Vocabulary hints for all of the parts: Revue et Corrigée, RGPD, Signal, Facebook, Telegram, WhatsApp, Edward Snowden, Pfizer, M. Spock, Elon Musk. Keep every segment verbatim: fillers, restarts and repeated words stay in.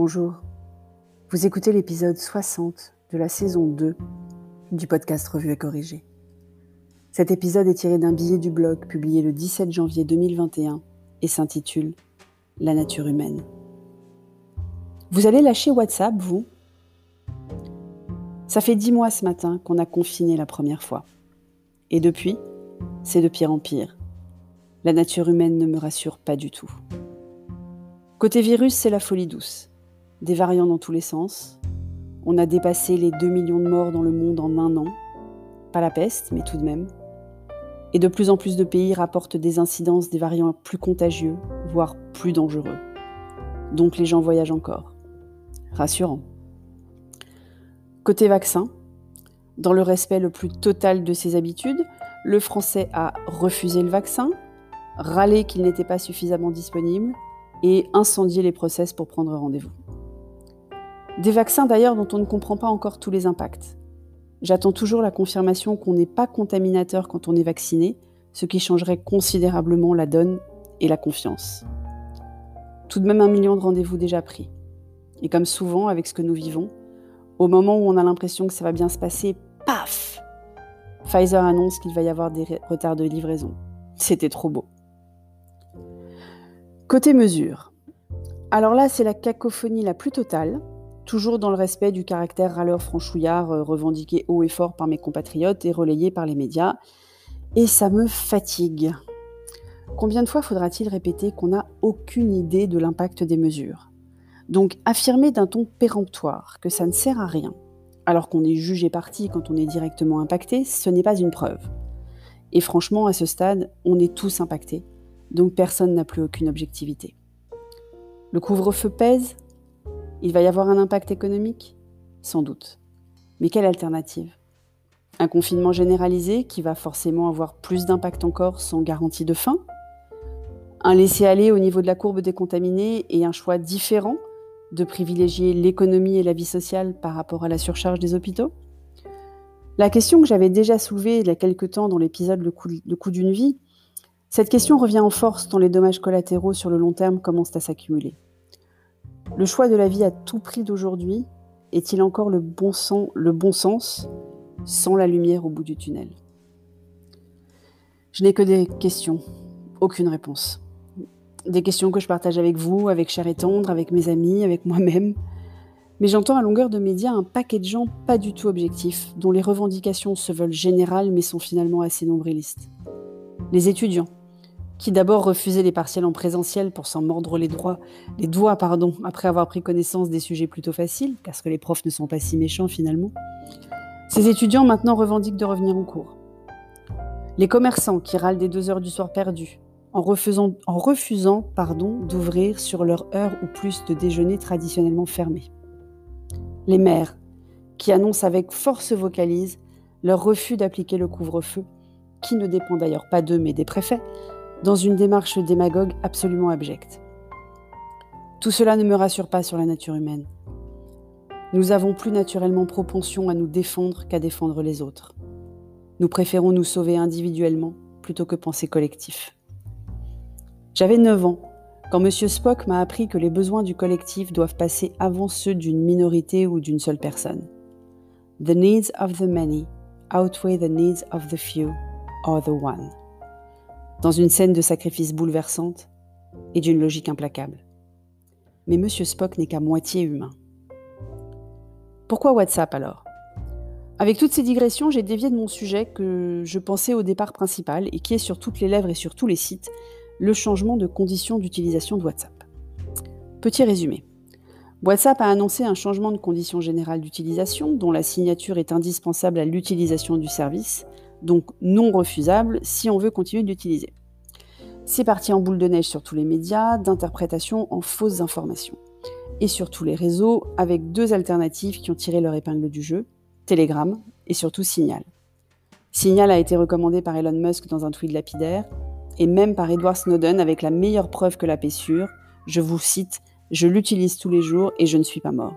Bonjour, vous écoutez l'épisode soixante de la saison deux du podcast Revue et Corrigée. Cet épisode est tiré d'un billet du blog publié le dix-sept janvier deux mille vingt et un et s'intitule « La nature humaine ». Vous allez lâcher WhatsApp, vous ? Ça fait dix mois ce matin qu'on a confiné la première fois. Et depuis, c'est de pire en pire. La nature humaine ne me rassure pas du tout. Côté virus, c'est la folie douce. Des variants dans tous les sens. On a dépassé les deux millions de morts dans le monde en un an. Pas la peste, mais tout de même. Et de plus en plus de pays rapportent des incidences des variants plus contagieux, voire plus dangereux. Donc les gens voyagent encore. Rassurant. Côté vaccin, dans le respect le plus total de ses habitudes, le Français a refusé le vaccin, râlé qu'il n'était pas suffisamment disponible et incendié les process pour prendre rendez-vous. Des vaccins d'ailleurs dont on ne comprend pas encore tous les impacts. J'attends toujours la confirmation qu'on n'est pas contaminateur quand on est vacciné, ce qui changerait considérablement la donne et la confiance. Tout de même un million de rendez-vous déjà pris. Et comme souvent avec ce que nous vivons, au moment où on a l'impression que ça va bien se passer, paf ! Pfizer annonce qu'il va y avoir des retards de livraison. C'était trop beau. Côté mesures. Alors là, c'est la cacophonie la plus totale, toujours dans le respect du caractère râleur franchouillard revendiqué haut et fort par mes compatriotes et relayé par les médias. Et ça me fatigue. Combien de fois faudra-t-il répéter qu'on n'a aucune idée de l'impact des mesures ? Donc affirmer d'un ton péremptoire que ça ne sert à rien, alors qu'on est jugé parti quand on est directement impacté, ce n'est pas une preuve. Et franchement, à ce stade, on est tous impactés, donc personne n'a plus aucune objectivité. Le couvre-feu pèse ? Il va y avoir un impact économique ? Sans doute. Mais quelle alternative ? Un confinement généralisé qui va forcément avoir plus d'impact encore sans garantie de fin ? Un laisser-aller au niveau de la courbe des contaminés et un choix différent de privilégier l'économie et la vie sociale par rapport à la surcharge des hôpitaux ? La question que j'avais déjà soulevée il y a quelque temps dans l'épisode Le coût, le coût d'une vie, cette question revient en force tant les dommages collatéraux sur le long terme commencent à s'accumuler. Le choix de la vie à tout prix d'aujourd'hui est-il encore le bon sens, le bon sens sans la lumière au bout du tunnel ? Je n'ai que des questions, aucune réponse. Des questions que je partage avec vous, avec Cher et Tendre, avec mes amis, avec moi-même. Mais j'entends à longueur de médias un paquet de gens pas du tout objectifs, dont les revendications se veulent générales mais sont finalement assez nombrilistes. Les étudiants, qui d'abord refusaient les partiels en présentiel pour s'en mordre les, droits, les doigts pardon, après avoir pris connaissance des sujets plutôt faciles, parce que les profs ne sont pas si méchants finalement. Ces étudiants maintenant revendiquent de revenir en cours. Les commerçants qui râlent des deux heures du soir perdues, en refusant, en refusant pardon, d'ouvrir sur leur heure ou plus de déjeuner traditionnellement fermé. Les maires qui annoncent avec force vocalise leur refus d'appliquer le couvre-feu, qui ne dépend d'ailleurs pas d'eux mais des préfets, dans une démarche démagogue absolument abjecte. Tout cela ne me rassure pas sur la nature humaine. Nous avons plus naturellement propension à nous défendre qu'à défendre les autres. Nous préférons nous sauver individuellement plutôt que penser collectif. J'avais neuf ans quand M. Spock m'a appris que les besoins du collectif doivent passer avant ceux d'une minorité ou d'une seule personne. « The needs of the many outweigh the needs of the few or the one ». Dans une scène de sacrifice bouleversante et d'une logique implacable. Mais M. Spock n'est qu'à moitié humain. Pourquoi WhatsApp alors ? Avec toutes ces digressions, j'ai dévié de mon sujet que je pensais au départ principal et qui est sur toutes les lèvres et sur tous les sites, le changement de conditions d'utilisation de WhatsApp. Petit résumé. WhatsApp a annoncé un changement de conditions générales d'utilisation dont la signature est indispensable à l'utilisation du service, donc non refusable si on veut continuer de l'utiliser. C'est parti en boule de neige sur tous les médias, d'interprétations en fausses informations. Et sur tous les réseaux, avec deux alternatives qui ont tiré leur épingle du jeu, Telegram et surtout Signal. Signal a été recommandé par Elon Musk dans un tweet lapidaire, et même par Edward Snowden avec la meilleure preuve que la paix sûre, je vous cite, « Je l'utilise tous les jours et je ne suis pas mort ».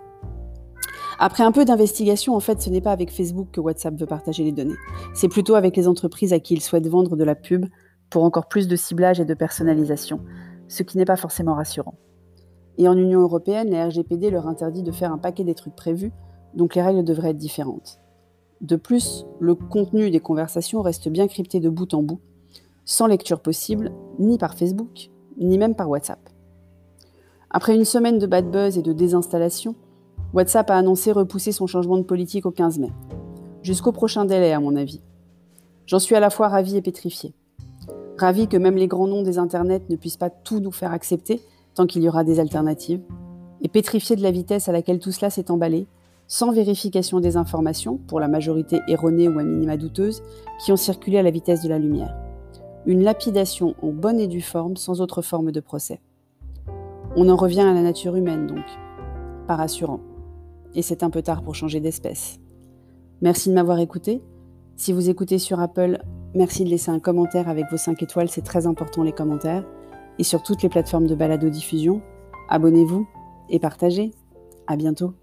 Après un peu d'investigation, en fait, ce n'est pas avec Facebook que WhatsApp veut partager les données. C'est plutôt avec les entreprises à qui il souhaite vendre de la pub pour encore plus de ciblage et de personnalisation, ce qui n'est pas forcément rassurant. Et en Union européenne, la R G P D leur interdit de faire un paquet des trucs prévus, donc les règles devraient être différentes. De plus, le contenu des conversations reste bien crypté de bout en bout, sans lecture possible, ni par Facebook, ni même par WhatsApp. Après une semaine de bad buzz et de désinstallation, WhatsApp a annoncé repousser son changement de politique au quinze mai. Jusqu'au prochain délai, à mon avis. J'en suis à la fois ravie et pétrifiée. Ravie que même les grands noms des internets ne puissent pas tout nous faire accepter, tant qu'il y aura des alternatives, et pétrifiée de la vitesse à laquelle tout cela s'est emballé, sans vérification des informations, pour la majorité erronée ou à minima douteuse, qui ont circulé à la vitesse de la lumière. Une lapidation en bonne et due forme, sans autre forme de procès. On en revient à la nature humaine, donc. Pas rassurant. Et c'est un peu tard pour changer d'espèce. Merci de m'avoir écouté. Si vous écoutez sur Apple, merci de laisser un commentaire avec vos cinq étoiles, c'est très important les commentaires. Et sur toutes les plateformes de balado-diffusion, abonnez-vous et partagez. À bientôt.